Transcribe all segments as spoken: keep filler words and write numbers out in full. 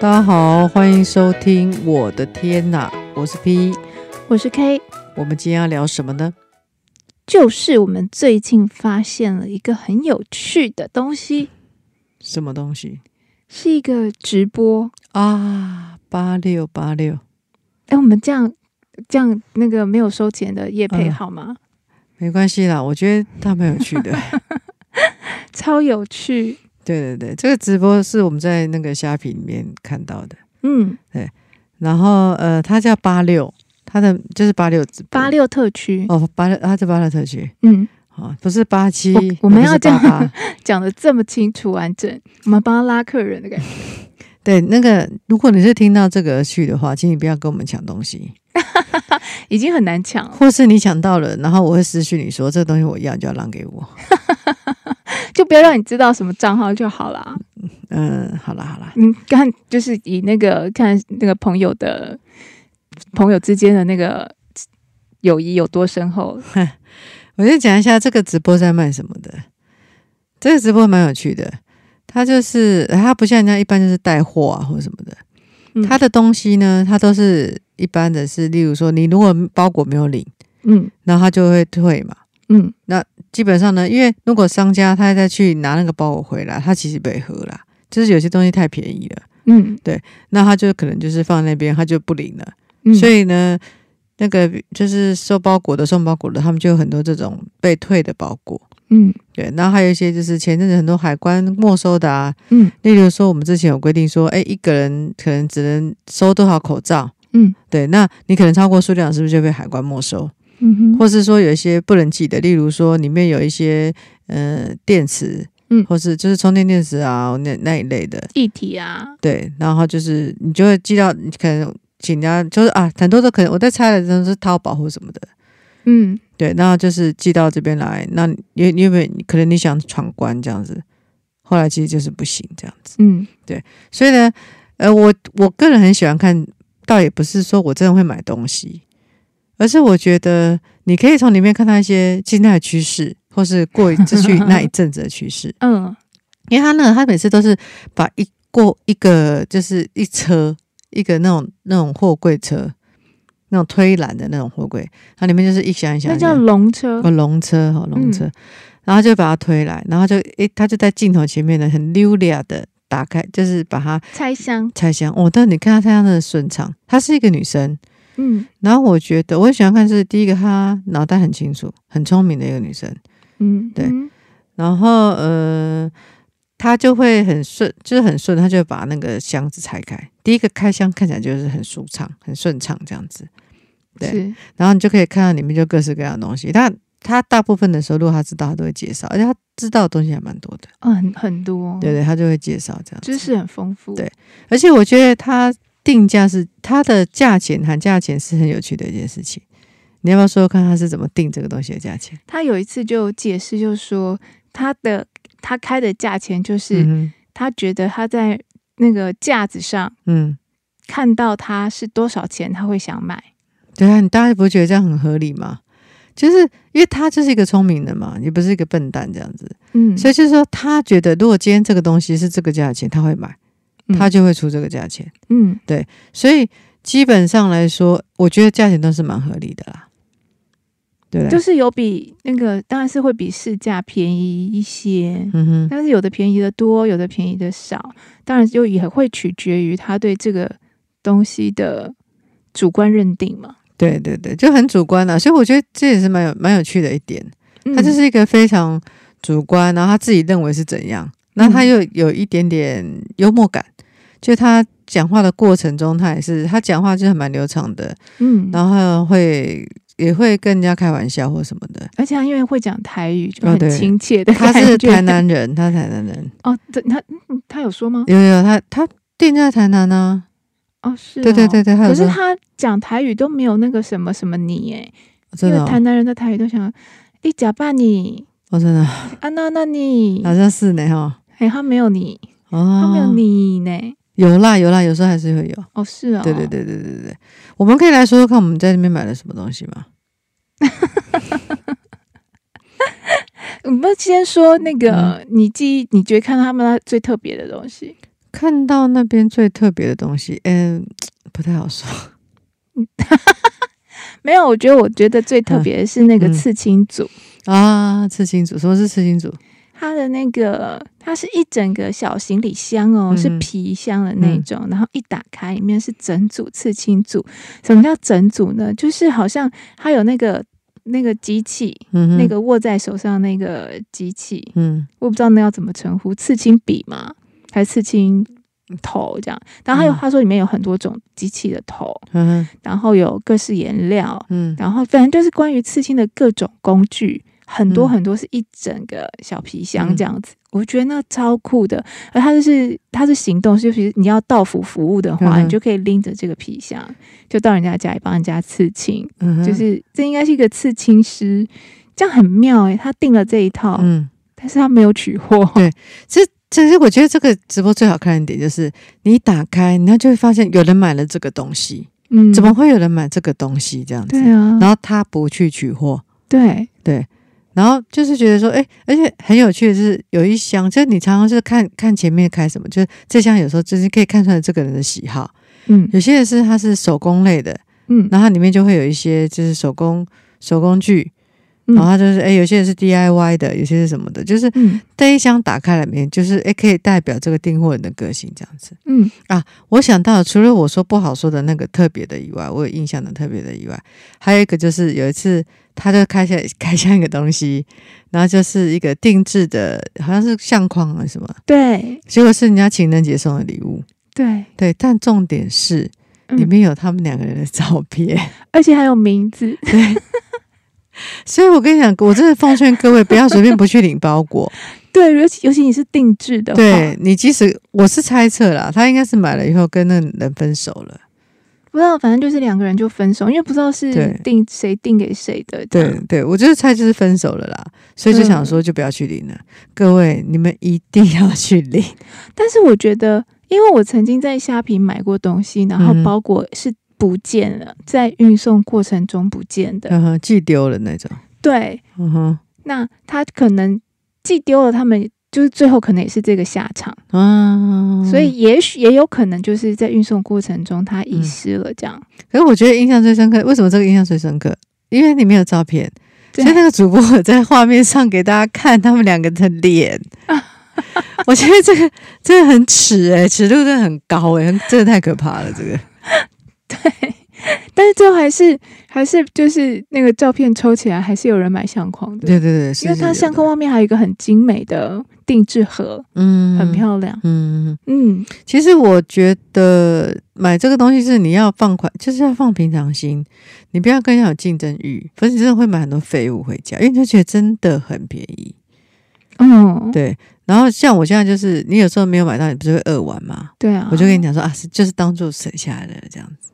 大家好，欢迎收听我的天哪，我是 P， 我是 K。 我们今天要聊什么呢？就是我们最近发现了一个很有趣的东西。什么东西？是一个直播啊，八六八六。哎，我们这样这样那个没有收钱的业配好吗？嗯，没关系啦，我觉得它蛮有趣的。超有趣。对对对，这个直播是我们在那个虾皮里面看到的。嗯，对。然后呃，它叫八六，它的就是八六直播，八六特区哦，八六，它是八六特区。嗯，哦，不是八七，我们要这样讲的这么清楚完整，我们帮他拉客人的感觉。对，那个如果你是听到这个而去的话，请你不要跟我们抢东西。已经很难抢了，或是你抢到了，然后我会私讯你说这个东西我要，你就要让给我。就不要让你知道什么账号就好啦。嗯，好啦好啦，嗯，看就是以那个看那个朋友的朋友之间的那个友谊有多深厚。我就讲一下这个直播在卖什么的。这个直播蛮有趣的，它就是它不像人家一般就是带货啊或什么的，嗯，它的东西呢，它都是一般的是，例如说你如果包裹没有领，嗯，然后它就会退嘛。嗯，那基本上呢，因为如果商家他再去拿那个包裹回来，他其实被喝啦，就是有些东西太便宜了，嗯，对，那他就可能就是放在那边，他就不领了，嗯，所以呢，那个就是收包裹的、送包裹的，他们就有很多这种被退的包裹，嗯，对，然后还有一些就是前阵子很多海关没收的啊，嗯，例如说我们之前有规定说，哎，一个人可能只能收多少口罩，嗯，对，那你可能超过数量，是不是就被海关没收？嗯，或是说有一些不能寄的，例如说里面有一些呃电池，嗯，或是就是充电电池啊，那那一类的液体啊，对，然后就是你就会寄到，你可能请人家就是啊，很多都可能我在猜的都是淘宝或什么的，嗯，对，然后就是寄到这边来，那你你有没有可能你想闯关这样子，后来其实就是不行这样子，嗯，对，所以呢，呃，我我个人很喜欢看，倒也不是说我真的会买东西。而是我觉得你可以从里面看到一些近代的趋势，或是过去那一阵子的趋势。嗯，因为他呢，他每次都是把一过一个就是一车一个那种那种货柜车，那种推篮的那种货柜，它里面就是一箱一箱，那叫龙车，哦，龙车，哦，龙车，嗯，然后就把它推来，然后就诶，他就在镜头前面呢，很溜达的打开，就是把它拆箱，拆箱。哦，但你看他拆箱的顺畅，她是一个女生。嗯，然后我觉得我喜欢看是第一个，她脑袋很清楚，很聪明的一个女生。嗯，对。嗯，然后呃，她就会很顺，就是很顺，她就会把那个箱子拆开。第一个开箱看起来就是很舒畅、很顺畅这样子。对。然后你就可以看到里面就各式各样的东西。她她大部分的时候，如果她知道，她都会介绍，而且她知道的东西还蛮多的。嗯，很很多。对对，她就会介绍这样子。知识很丰富。对，而且我觉得她。定价是它的价钱含价钱是很有趣的一件事情，你要不要说说看它是怎么定这个东西的价钱？他有一次就解释，就是说他的他开的价钱就是，嗯，他觉得他在那个架子上，嗯，看到它是多少钱，他会想买。对啊，你大家不会觉得这样很合理吗？就是因为他就是一个聪明人嘛，也不是一个笨蛋这样子，嗯，所以就是说他觉得如果今天这个东西是这个价钱，他会买。他就会出这个价钱，嗯，对，所以基本上来说，我觉得价钱都是蛮合理的啦，对不对？就是有比那个，当然是会比市价便宜一些，嗯哼，但是有的便宜的多，有的便宜的少，当然就也会取决于他对这个东西的主观认定嘛。对对对，就很主观啦，所以我觉得这也是蛮有蛮有趣的一点，他就是一个非常主观，然后他自己认为是怎样。那他又有一点点幽默感，就他讲话的过程中，他也是他讲话就是蛮流畅的，嗯，然后会也会跟人家开玩笑或什么的，而且他因为会讲台语，就很亲切的感觉。哦，他是台南人，他是台南人。哦，他他有说吗？有有，他他定在台南啊。哦，是哦。对对对对，可是他讲台语都没有那个什么什么你哎，真的，哦，因为台南人的台语都想你假扮你。哦，真的。啊，那那你好像是呢哈。哎，欸，他没有你，哦，他没有你呢。有啦有啦，有时候还是会有。哦，是啊，哦。对对对对对对，我们可以来说说看，我们在那边买了什么东西吗？我们先说那个，嗯，你记忆，你觉得看到他们最特别的东西？看到那边最特别的东西，嗯、欸，不太好说。没有，我觉得我觉得最特别的是那个刺青组、嗯嗯、啊，刺青组，什么是刺青组？它的那个，它是一整个小行李箱哦，嗯、是皮箱的那种、嗯，然后一打开，里面是整组刺青组。什么叫整组呢？就是好像它有那个。那个机器、嗯，那个握在手上那个机器，嗯，我不知道那要怎么称呼，刺青笔吗？还是刺青头这样？然后还有他说里面有很多种机器的头，嗯，然后有各式颜料，嗯，然后反正就是关于刺青的各种工具，很多很多，是一整个小皮箱这样子。嗯、我觉得那超酷的，而它就是它是行动，就是你要到府服务的话、嗯，你就可以拎着这个皮箱，就到人家家里帮人家刺青。嗯、就是这应该是一个刺青师，这样很妙哎、欸，他订了这一套，嗯，但是他没有取货。对，其实其实我觉得这个直播最好看的点就是，你打开，然后就会发现有人买了这个东西，嗯，怎么会有人买这个东西这样子？对啊，然后他不去取货，对对。然后就是觉得说，哎、欸，而且很有趣的是，有一箱，就是你常常是看看前面开什么，就是这箱有时候就是可以看出来这个人的喜好，嗯，有些人是它是手工类的，嗯，然后它里面就会有一些就是手工手工具，嗯、然后它就是哎、欸，有些人是 D I Y 的，有些是什么的，就是这一箱打开里面就是哎、欸，可以代表这个订货人的个性这样子，嗯啊，我想到除了我说不好说的那个特别的以外，我有印象的特别的以外，还有一个就是有一次。他就开箱开箱一个东西，然后就是一个定制的，好像是相框啊什么。对，结果是人家情人节送的礼物。对对，但重点是、嗯、里面有他们两个人的照片，而且还有名字。对，所以我跟你讲，我真的奉劝各位不要随便不去领包裹。对，尤其尤其你是定制的话，对你即使我是猜测啦，他应该是买了以后跟那人分手了。不知道，反正就是两个人就分手，因为不知道是定谁定给谁的。对对，我就是猜就是分手了啦，所以就想说就不要去领了。嗯、各位，你们一定要去领。但是我觉得，因为我曾经在虾皮买过东西，然后包裹是不见了，嗯、在运送过程中不见的，嗯哼，寄丢了那种。对，嗯哼，那他可能寄丢了，他们。就是最后可能也是这个下场、啊、所以也许也有可能就是在运送过程中他遗失了这样、嗯、可是我觉得印象最深刻，为什么这个印象最深刻？因为你没有照片，所以那个主播在画面上给大家看他们两个的脸我觉得这个真的很耻欸，尺度真的很高欸，真的太可怕了这个对，但是最后还是还是就是那个照片抽起来还是有人买相框的。对对对，是是，因为它相框外面还有一个很精美的定制盒，嗯，很漂亮，嗯嗯。其实我觉得买这个东西是你要放款，就是要放平常心，你不要跟人家有竞争欲，不然你真的会买很多废物回家，因为你就觉得真的很便宜。嗯，对。然后像我现在就是，你有时候没有买到，你不是会饿完吗？对啊。我就跟你讲说啊，就是当做省下来的这样子。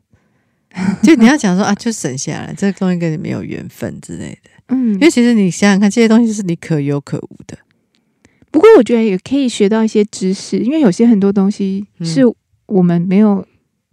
就你要讲说啊，就省下来，这个东西跟你没有缘分之类的。嗯，因为其实你想想看，这些东西是你可有可无的。不过我觉得也可以学到一些知识，因为有些很多东西是我们没有、嗯、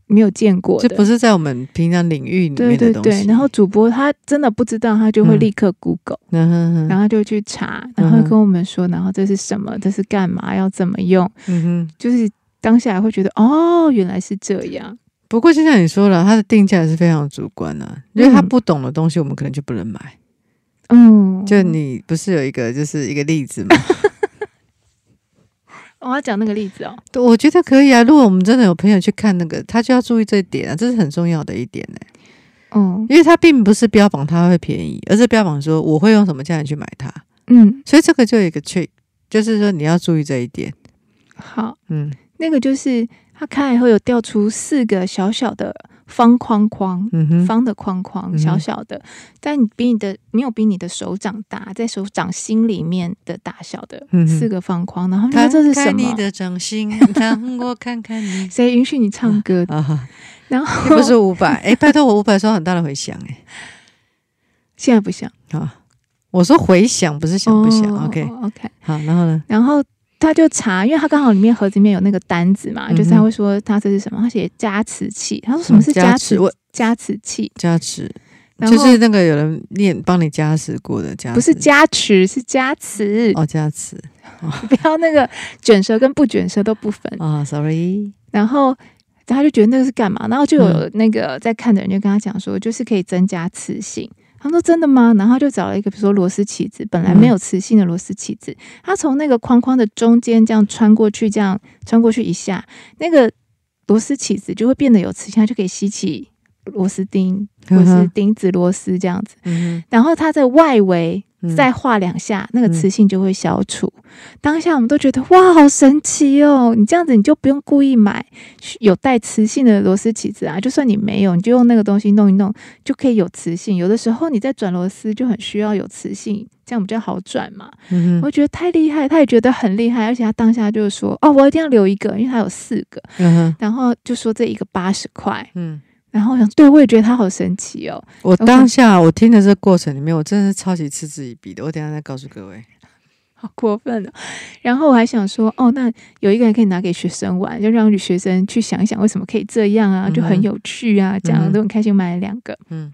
没有见过的，就不是在我们平常领域里面的东西。对对对。然后主播他真的不知道，他就会立刻 Google，、嗯、然后就去查，然后跟我们说、嗯，然后这是什么，这是干嘛，要怎么用。嗯哼，就是当下会觉得哦，原来是这样。不过就像你说了，它的定价是非常主观的、啊，因为他不懂的东西，我们可能就不能买。嗯，就你不是有一个就是一个例子吗？我、哦、要讲那个例子哦。对，我觉得可以啊。如果我们真的有朋友去看那个，他就要注意这一点啊，这是很重要的一点呢、欸。嗯，因为他并不是标榜他会便宜，而是标榜说我会用什么价钱去买它。嗯，所以这个就有一个 trick， 就是说你要注意这一点。好，嗯，那个就是。他开以后有掉出四个小小的方框框，嗯、方的框框，小小的，嗯、但你比你的没有比你的手掌大，在手掌心里面的大小的四个方框，嗯、然后你说这是什么？看看你的掌心，让我看看你。谁允许你唱歌？啊啊、然后你不是五百？哎，拜托我五百说很大的回响哎、欸，现在不响啊！我说回响不是响不响、哦、？OK OK， 好，然后呢？然后。他就查，因为他刚好里面盒子里面有那个单子嘛，嗯、就是他会说他这是什么，他写加持器，他说什么是加持、嗯、加持器？加持，就是那个有人念帮你加持过的加持，不是加持是加持哦，加持、哦、不要那个卷舌跟不卷舌都不分啊、哦、sorry。 然后他就觉得那个是干嘛，然后就有那个在看的人就跟他讲说、嗯、就是可以增加磁性，他说真的吗？然后他就找了一个比如说螺丝起子，本来没有磁性的螺丝起子、嗯、他从那个框框的中间这样穿过去，这样穿过去一下，那个螺丝起子就会变得有磁性，它就可以吸起螺丝钉或是钉子螺丝这样子、嗯、然后它在外围再画两下、嗯、那个磁性就会消除、嗯、当下我们都觉得哇好神奇哦，你这样子你就不用故意买有带磁性的螺丝起子啊，就算你没有你就用那个东西弄一弄就可以有磁性，有的时候你在转螺丝就很需要有磁性，这样比较好转嘛、嗯、我觉得太厉害，他也觉得很厉害，而且他当下就说哦我一定要留一个，因为他有四个、嗯、然后就说这一个八十块嗯，然后我想对我也觉得他好神奇哦，我当下我听的这过程里面我真的是超级嗤之以鼻的，我等一下再告诉各位，好过分哦。然后我还想说哦那有一个人可以拿给学生玩，就让学生去想一想为什么可以这样啊，就很有趣啊、嗯、这样都很开心，买了两个嗯，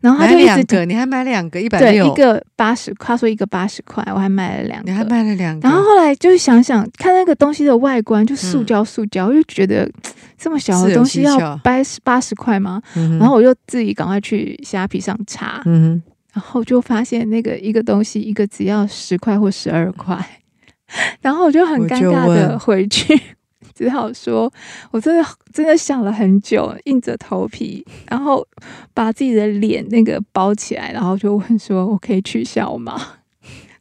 然后他就一直买两个，你还买两个一百六十，对，一个八十，他说一个八十块，我还买了两个，你还买了两个，然后后来就想想看那个东西的外观就塑胶塑胶、嗯、我就觉得这么小的东西要八十块吗、嗯、然后我就自己赶快去虾皮上查、嗯、然后就发现那个一个东西一个只要十块或十二块、嗯、然后我就很尴尬的回去只好说我真的真的想了很久，硬着头皮然后把自己的脸那个包起来，然后就问说我可以取消吗，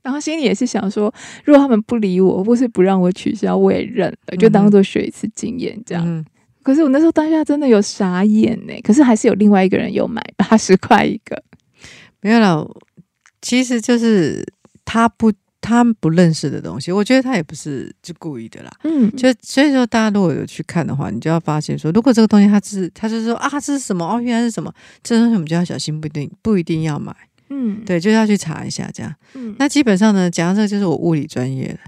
然后心里也是想说如果他们不理我或是不让我取消我也认了，就当做学一次经验这样、嗯、可是我那时候当下真的有傻眼耶，可是还是有另外一个人有买八十块一个，没有啦，其实就是他不他不认识的东西，我觉得他也不是就故意的啦。嗯，就所以说大家如果有去看的话，你就要发现说，如果这个东西他是他就是说啊这是什么哦原来是什么，这东西我们就要小心，不一定不一定要买。嗯，对，就要去查一下这样。嗯，那基本上呢，讲到这个就是我物理专业了。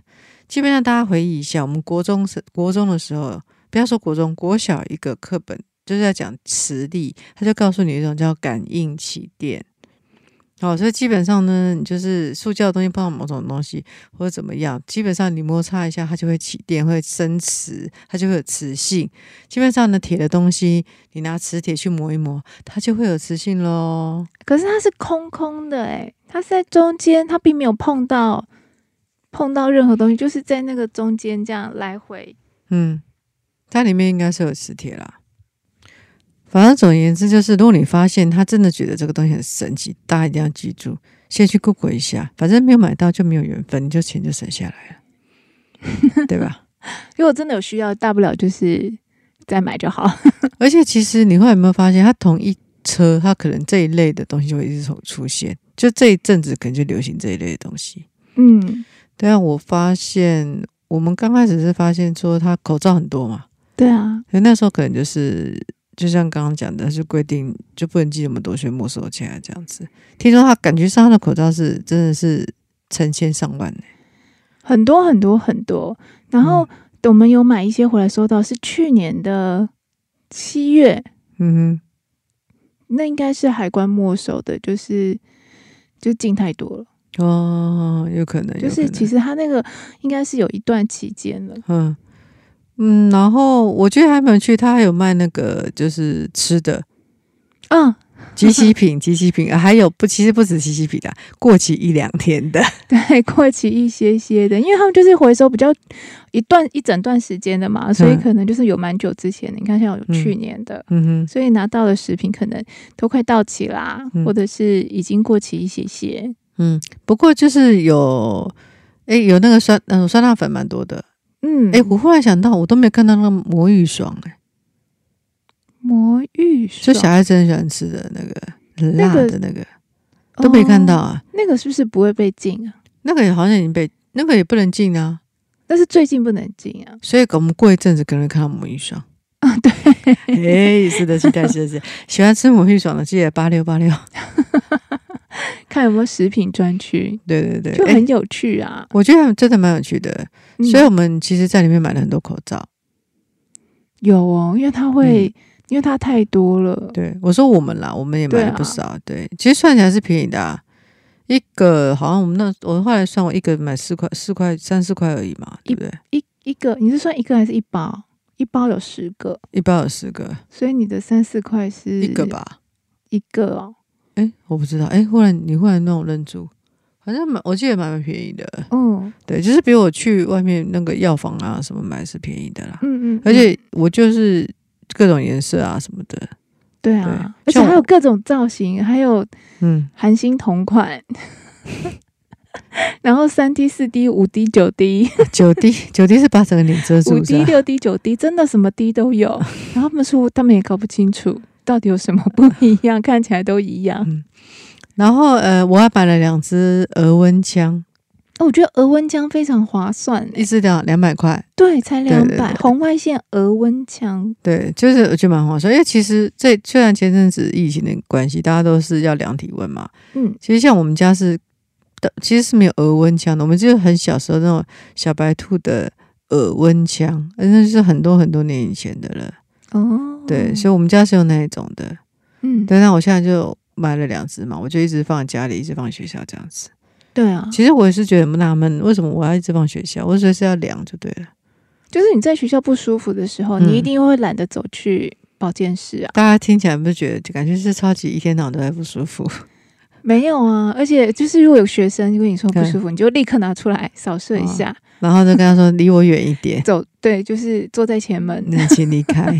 基本上大家回忆一下，我们国中国中的时候，不要说国中，国小一个课本就是在讲磁力，他就告诉你一种叫感应起电。好、哦，所以基本上呢，你就是塑胶的东西碰到某种东西或者怎么样，基本上你摩擦一下它就会起电，会生磁，它就会有磁性。基本上呢，铁的东西你拿磁铁去磨一磨，它就会有磁性咯。可是它是空空的欸，它是在中间，它并没有碰到碰到任何东西，就是在那个中间这样来回。嗯，它里面应该是有磁铁啦。反正总而言之就是，如果你发现他真的觉得这个东西很神奇，大家一定要记住，先去 Google 一下，反正没有买到就没有缘分，你就钱就省下来了，对吧？如果真的有需要，大不了就是再买就好。而且其实你会有没有发现，他同一车，他可能这一类的东西就会一直出现，就这一阵子可能就流行这一类的东西。嗯，对啊，我发现我们刚开始是发现说他口罩很多嘛，对啊，所以那时候可能就是。就像刚刚讲的，是规定就不能寄那么多，所以没收起来这样子。听说他感觉上他的口罩是真的是成千上万、欸、很多很多很多。然后、嗯、我们有买一些回来收到，是去年的七月，嗯哼，那应该是海关没收的，就是就进太多了哦，有可能，就是其实他那个应该是有一段期间了，嗯。嗯，然后我觉得还没有去，他还有卖那个就是吃的，嗯，即期品，即期品、啊，还有不，其实不止即期品的、啊，过期一两天的，对，过期一些些的，因为他们就是回收比较一段一整段时间的嘛，所以可能就是有蛮久之前的，你看像有去年的，嗯哼，所以拿到的食品可能都快到期啦，嗯、或者是已经过期一些些，嗯，不过就是有，哎，有那个酸，嗯、呃，酸辣粉蛮多的。嗯，哎、欸，我忽然想到，我都没有看到那个魔芋爽、欸，哎，魔芋爽，就小孩子很喜欢吃的那个辣的那个，那個哦、都没看到啊。那个是不是不会被禁啊？那个好像已经被，那个也不能禁啊。但是最近不能禁啊，所以我们过一阵子可能会看到魔芋爽啊。对，哎、欸，是的，期待是的，是的，喜欢吃魔芋爽的记得八六八六。看有没有食品专区，对对对，就很有趣啊、欸、我觉得真的蛮有趣的、嗯、所以我们其实在里面买了很多口罩，有哦，因为它会、嗯、因为它太多了。对，我说我们啦，我们也买了不少。 对,、啊、对，其实算起来是便宜的啊，一个好像我们那我后来算我一个买四块四块三四块而已嘛，对不对？ 一, 一, 一个你是算一个还是一包？一包有十个，一包有十个，所以你的三四块是一个吧？一个哦，哎，我不知道，哎，忽然你忽然那种认住，反正我记得蛮便宜的。嗯，对，就是比我去外面那个药房啊什么买是便宜的啦。嗯 嗯, 嗯，而且我就是各种颜色啊什么的。对啊，对，而且还有各种造型，还有嗯韩星同款，嗯、然后三 D、四 D、五 D、九 D、九 D、九 D 是把整个脸遮住，五 D、六 D、九 D 真的什么 D 都有。然后他们说他们也搞不清楚到底有什么不一样，看起来都一样。嗯、然后呃，我还买了两支额温枪。哦，我觉得额温枪非常划算，一支两两百块，对，才两百。红外线额温枪，对，就是我觉得蛮划算，因为其实这虽然前阵子疫情的关系，大家都是要量体温嘛，嗯，其实像我们家是，其实是没有额温枪的，我们就是很小时候那种小白兔的额温枪，那就是很多很多年以前的了，哦，对，所以我们家是有那一种的，嗯，对，那我现在就买了两支嘛，我就一直放在家里，一直放在学校这样子。对啊，其实我也是觉得纳闷，为什么我要一直放学校？我随时要量就对了。就是你在学校不舒服的时候，嗯、你一定会懒得走去保健室啊。大家听起来不觉得感觉是超级一天到晚都在不舒服？没有啊，而且就是如果有学生跟你说不舒服，你就立刻拿出来扫射一下，哦、然后就跟他说离我远一点，走，对，就是坐在前门，你请离开。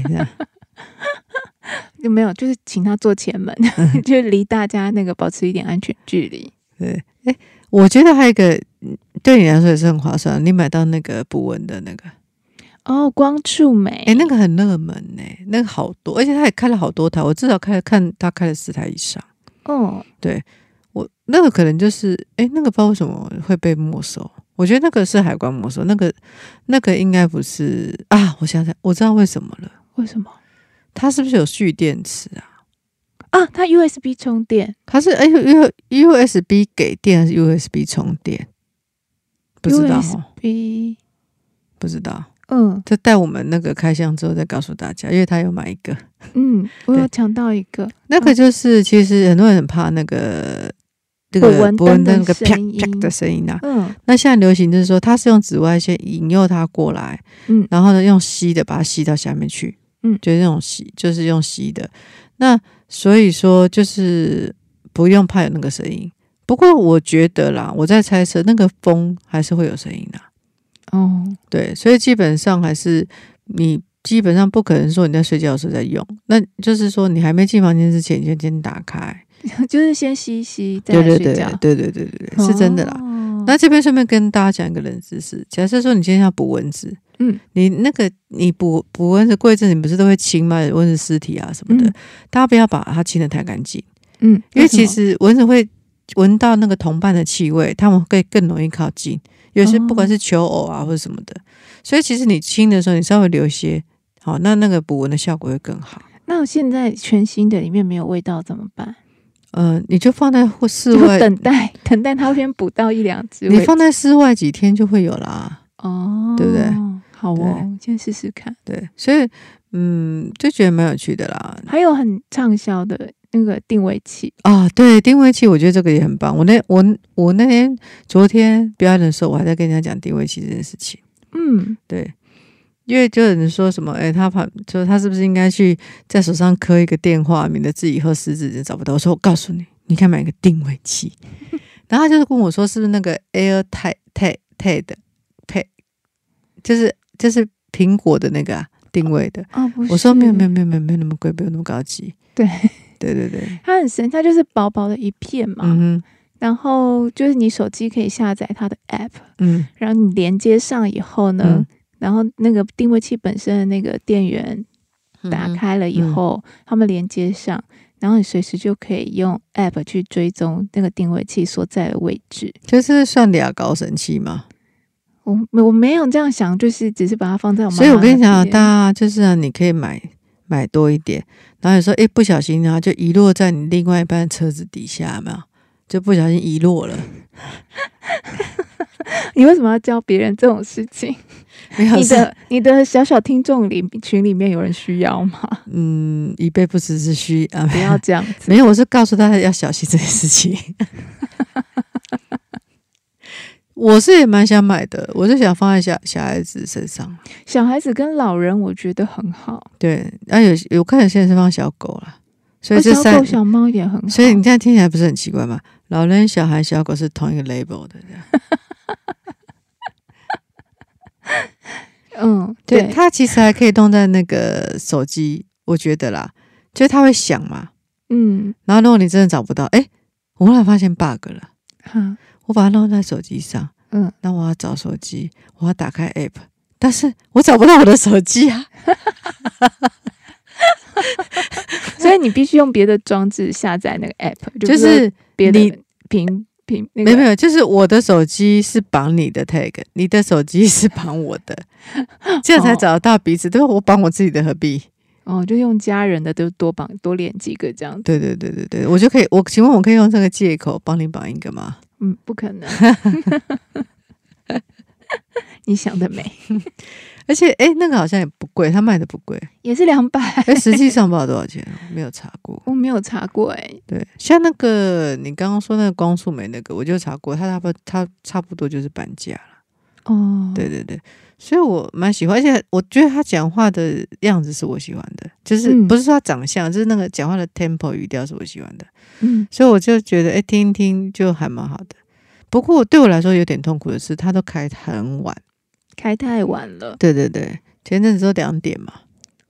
没有，就是请他坐前门，就离大家那个保持一点安全距离。对。哎，我觉得还有一个对你来说也是很划算，你买到那个捕蚊的那个哦，光触媒，哎，那个很热门哎、欸，那个好多，而且它也开了好多台，我至少看看它开了四台以上。哦，对，我那个可能就是哎，那个不知道为什么会被没收，我觉得那个是海关没收，那个那个应该不是啊，我想想，我知道为什么了，为什么？它是不是有蓄电池啊？啊，它 U S B 充电，它是哎、欸、U S B 给电还是 U S B 充电？不知道哈 ，U S B 不知道。嗯，这带我们那个开箱之后再告诉大家，因为他有买一个，嗯，我有抢到一个，那个就是、嗯、其实很多人很怕那个那个波纹灯那个啪啪的声音啊。嗯，那现在流行就是说，它是用紫外线引诱它过来，嗯，然后呢用吸的把它吸到下面去，嗯，就是那种吸，就是用吸的那。所以说就是不用怕有那个声音，不过我觉得啦，我在猜测那个风还是会有声音啦。哦，对，所以基本上还是你基本上不可能说你在睡觉的时候在用，那就是说你还没进房间之前，你就先打开，就是先吸一吸再来睡觉。对对对对对对，是真的啦。哦、那这边顺便跟大家讲一个冷知识，假设说你今天要捕蚊子。嗯，你那个你捕捕蚊子过一阵，你不是都会清吗？蚊子尸体啊什么的，嗯、大家不要把它清得太干净。嗯，因为其实蚊子会闻到那个同伴的气味，它们会更容易靠近。有些不管是求偶啊或者什么的，哦、所以其实你清的时候，你稍微留些，好，那那个捕蚊的效果会更好。那我现在全新的里面没有味道怎么办？呃，你就放在室外等待，等待它先捕到一两只。你放在室外几天就会有啦。哦，对不对？好哦，先试试看。对，所以嗯，就觉得蛮有趣的啦。还有很畅销的那个定位器啊，对，定位器，我觉得这个也很棒。我那我我那天昨天表演的时候，我还在跟人家讲定位器这件事情。嗯，对，因为就有人说什么，哎、欸，他怕，就他是不是应该去在手上刻一个电话，免得自己以后失智人找不到？我说，我告诉你，你可以买一个定位器。然后他就是跟我说，是不是那个 AirTag Tag 的 Pad， 就是。就是苹果的那个、啊、定位的、哦、我说没有没有没有没有没有那么贵，没有那么高级。对对对对，它很神奇，它就是薄薄的一片嘛，嗯、然后就是你手机可以下载它的 app， 嗯，然后你连接上以后呢，嗯、然后那个定位器本身的那个电源打开了以后，它、嗯嗯、们连接上，然后你随时就可以用 app 去追踪那个定位器所在的位置，就是算俩高神器嘛。我, 我没有这样想，就是只是把它放在我妈妈。所以我跟你讲，大家就是、啊、你可以买买多一点，然后有时候哎不小心啊就遗落在你另外一半车子底下，有没有？就不小心遗落了。你为什么要教别人这种事情？你的你的小小听众里群里面有人需要吗？嗯，以备不时之需啊！不要这样子。没有，我是告诉大家要小心这件事情。我是也蛮想买的，我是想放在 小, 小孩子身上。小孩子跟老人我觉得很好。对，啊有有看有些人是放小狗啦，所以这三、哦、小狗小猫也很好。所以你这样听起来不是很奇怪吗？老人、小孩、小狗是同一个 label 的这样。嗯，对，它其实还可以弄在那个手机，我觉得啦，就是它会响嘛，嗯，然后如果你真的找不到，哎，我后来发现 bug 了，嗯，我把它弄在手机上，嗯，那我要找手机，我要打开 app， 但是我找不到我的手机啊，所以你必须用别的装置下载那个 app， 就是别的屏。那个、没有没有，就是我的手机是绑你的 tag， 你的手机是绑我的，这样才找得到彼此。对、哦，我绑我自己的何必？哦，就用家人的，就多绑多连几个这样子。对对对对对，我就可以。我请问我可以用这个借口帮你绑一个吗？嗯，不可能。你想得美。而且哎，那个好像也不贵，他卖的不贵，也是两百。哎，实际上不知道多少钱，没有查过。我没有查过哎、欸。对，像那个你刚刚说那个光速美那个，我就查过，它差不多，它差不多就是半价了。哦，对对对，所以我蛮喜欢，而且我觉得他讲话的样子是我喜欢的，就是、嗯、不是他长相，就是那个讲话的 tempo 语调是我喜欢的。嗯，所以我就觉得哎，听一听就还蛮好的。不过对我来说有点痛苦的是，他都开很晚。开太晚了，对对对，前阵子都两点嘛，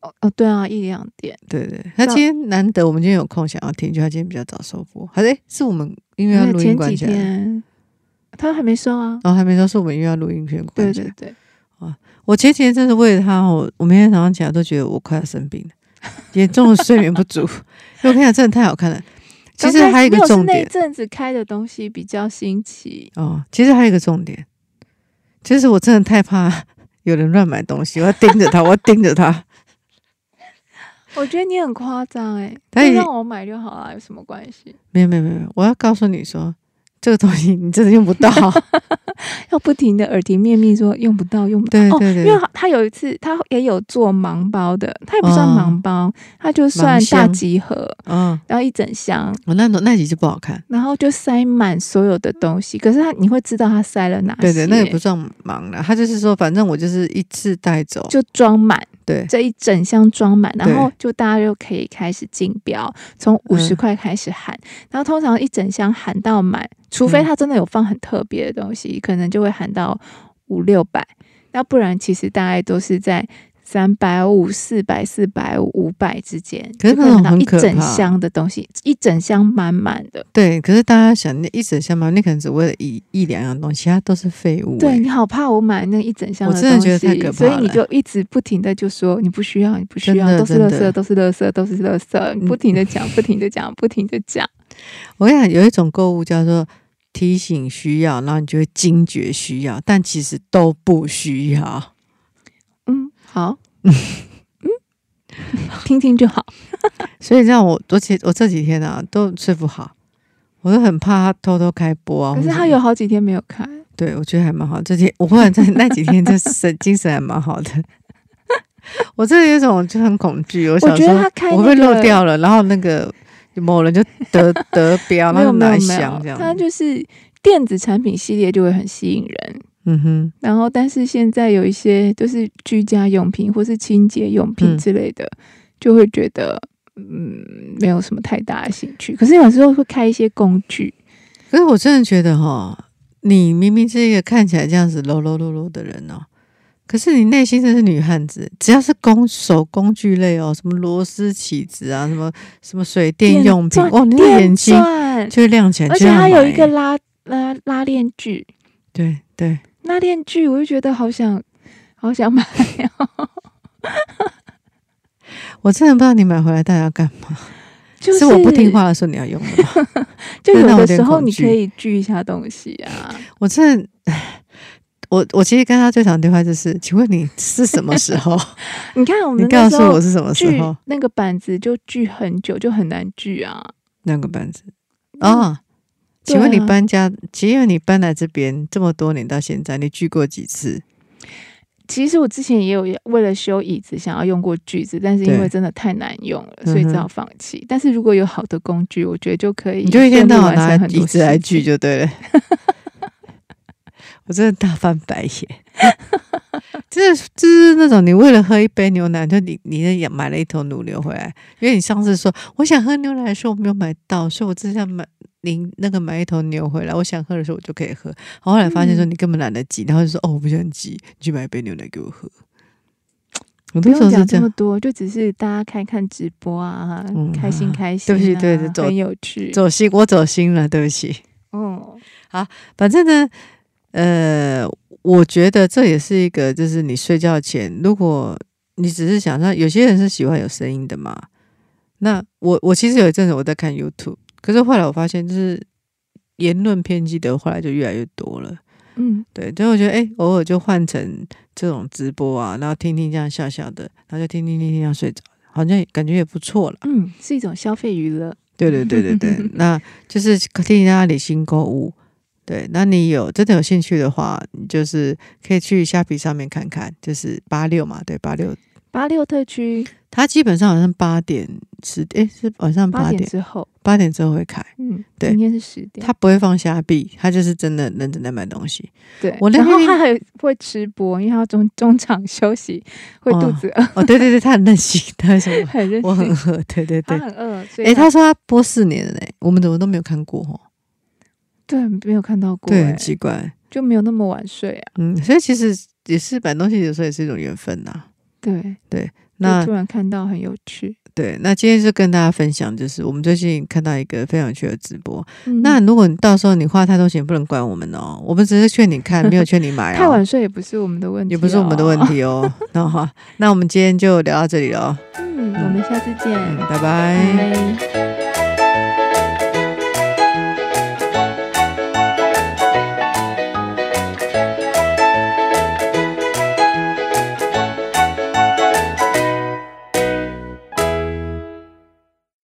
哦哦，对啊，一两点，对对。他今天难得，我们今天有空想要听，就他今天比较早收播，还是诶是我们音乐要录音关起来，前几天他还没收啊，哦还没收，是我们音乐要录音全关起来，对对对。啊，我前几天真是为了他，我我每天早上起来都觉得我快要生病了，严重的睡眠不足，因为我跟你讲真的太好看了。其实还有一个重点，那阵子开的东西比较新奇哦，其实还有一个重点。其实我真的太怕有人乱买东西，我要盯着他，我要盯着他。我觉得你很夸张哎，他让我买就好了，有什么关系？没有没有没有，我要告诉你说，这个东西你真的用不到，要不停的耳提面命说用不到用不到。对对对、哦，因为他有一次他也有做盲包的，他也不算盲包，哦、他就算大集合，嗯，然后一整箱，哦、那那集就不好看，然后就塞满所有的东西，可是他你会知道他塞了哪些。对对，那也不算盲啦，他就是说反正我就是一次带走，就装满。对，这一整箱装满，然后就大家就可以开始竞标，从五十块开始喊、嗯，然后通常一整箱喊到满，除非他真的有放很特别的东西，嗯、可能就会喊到五六百，那不然其实大概都是在三百五、四百、四百五、五百之间。可是那种很可怕，一整箱的东西，一整箱满满的。对，可是大家想，那一整箱满，你可能只为了一一两样东西，其他都是废物、欸。对，你好怕我买那一整箱的东西，我真的觉得太可怕了。所以你就一直不停的就说你不需要，你不需要，都是垃圾，都是垃圾，都是垃圾，你不停的讲，不停的讲，不停的讲。我跟你讲，有一种购物叫做提醒需要，然后你就会惊觉需要，但其实都不需要。嗯，好，嗯，听听就好。所以这样我，我我这几天啊都睡不好，我都很怕他偷偷开播啊。可是他有好几天没有开。对，我觉得还蛮好。这天我忽然在那几天就神精神还蛮好的。我真的有种就很恐惧，我想说 我,、那個、我被漏掉了，然后那个。某人就得得标，然后拿一箱这样。他就是电子产品系列就会很吸引人，嗯哼。然后，但是现在有一些就是居家用品或是清洁用品之类的，嗯、就会觉得嗯没有什么太大的兴趣。可是有时候会开一些工具。可是我真的觉得哈，你明明是一个看起来这样子柔柔弱弱的人哦。可是你内心真是女汉子，只要是工手工具类哦，什么螺丝起子啊，什么什么水电用品，哇、哦，你的眼睛就会亮起来。而且它有一个拉拉拉链具，对对，拉链具，我就觉得好想好想买哦。我真的不知道你买回来大家要干嘛。就是、是我不听话的时候你要用吗？就有的时候你可以锯一下东西啊。我真的。我我其实跟他最常对话就是，请问你是什么时候？你看我们那时候，你告诉我是什么时候？那个板子就锯很久，就很难锯啊。那个板子啊、哦嗯，请问你搬家，啊、其实因为你搬来这边这么多年到现在，你锯过几次？其实我之前也有为了修椅子想要用过锯子，但是因为真的太难用了，所以只好放弃、嗯、但是如果有好的工具，我觉得就可以，你就一天到晚拿椅子来锯就对了。我真的大翻白眼。这就是那种你为了喝一杯牛奶，就你你也买了一头乳牛回来，因为你上次说我想喝牛奶的时候我没有买到，所以我只想买零那个买一头牛回来，我想喝的时候我就可以喝。然后后来发现说你根本懒得挤，然后就说哦我不想挤，你去买一杯牛奶给我喝。我不用讲这么多，就只是大家看看直播啊，嗯、开心开心、啊。对不起，对不起，很有趣。走心，我走心了，对不起。哦，好，反正呢。呃，我觉得这也是一个，就是你睡觉前，如果你只是想让，有些人是喜欢有声音的嘛。那我我其实有一阵子我在看 YouTube， 可是后来我发现，就是言论偏激的，后来就越来越多了。嗯，对，所以我觉得，哎、欸，偶尔就换成这种直播啊，然后听听这样笑笑的，然后就听听听听，要睡着，好像感觉也不错了。嗯，是一种消费娱乐。对对对对对，那就是听听大家理性购物。对，那你有真的有兴趣的话，你就是可以去虾皮上面看看，就是八六嘛，对，八六八六特区，它基本上好像八点十点，诶，是晚上八点之后，八点之后会开，嗯，对，明天是十点，它不会放虾币，它就是真的认真在买东西。对，我那然后它还会吃播，因为它中中场休息会肚子饿，哦，哦对对对，它很任性，它为什么？很任性，我很饿，对对对，它很饿，所以诶，他说他播四年了嘞，我们怎么都没有看过哦。对，没有看到过、欸，对，很奇怪，就没有那么晚睡啊。嗯，所以其实也是买东西有时候也是一种缘分呐、啊。对对，那突然看到很有趣。对，那今天就跟大家分享，就是我们最近看到一个非常有趣的直播。嗯、那如果你到时候你花太多钱，不能怪我们哦，我们只是劝你看，没有劝你买、哦。太晚睡也不是我们的问题、哦，也不是我们的问题哦。那好，那我们今天就聊到这里了。嗯，我们下次见，嗯、拜拜。拜拜。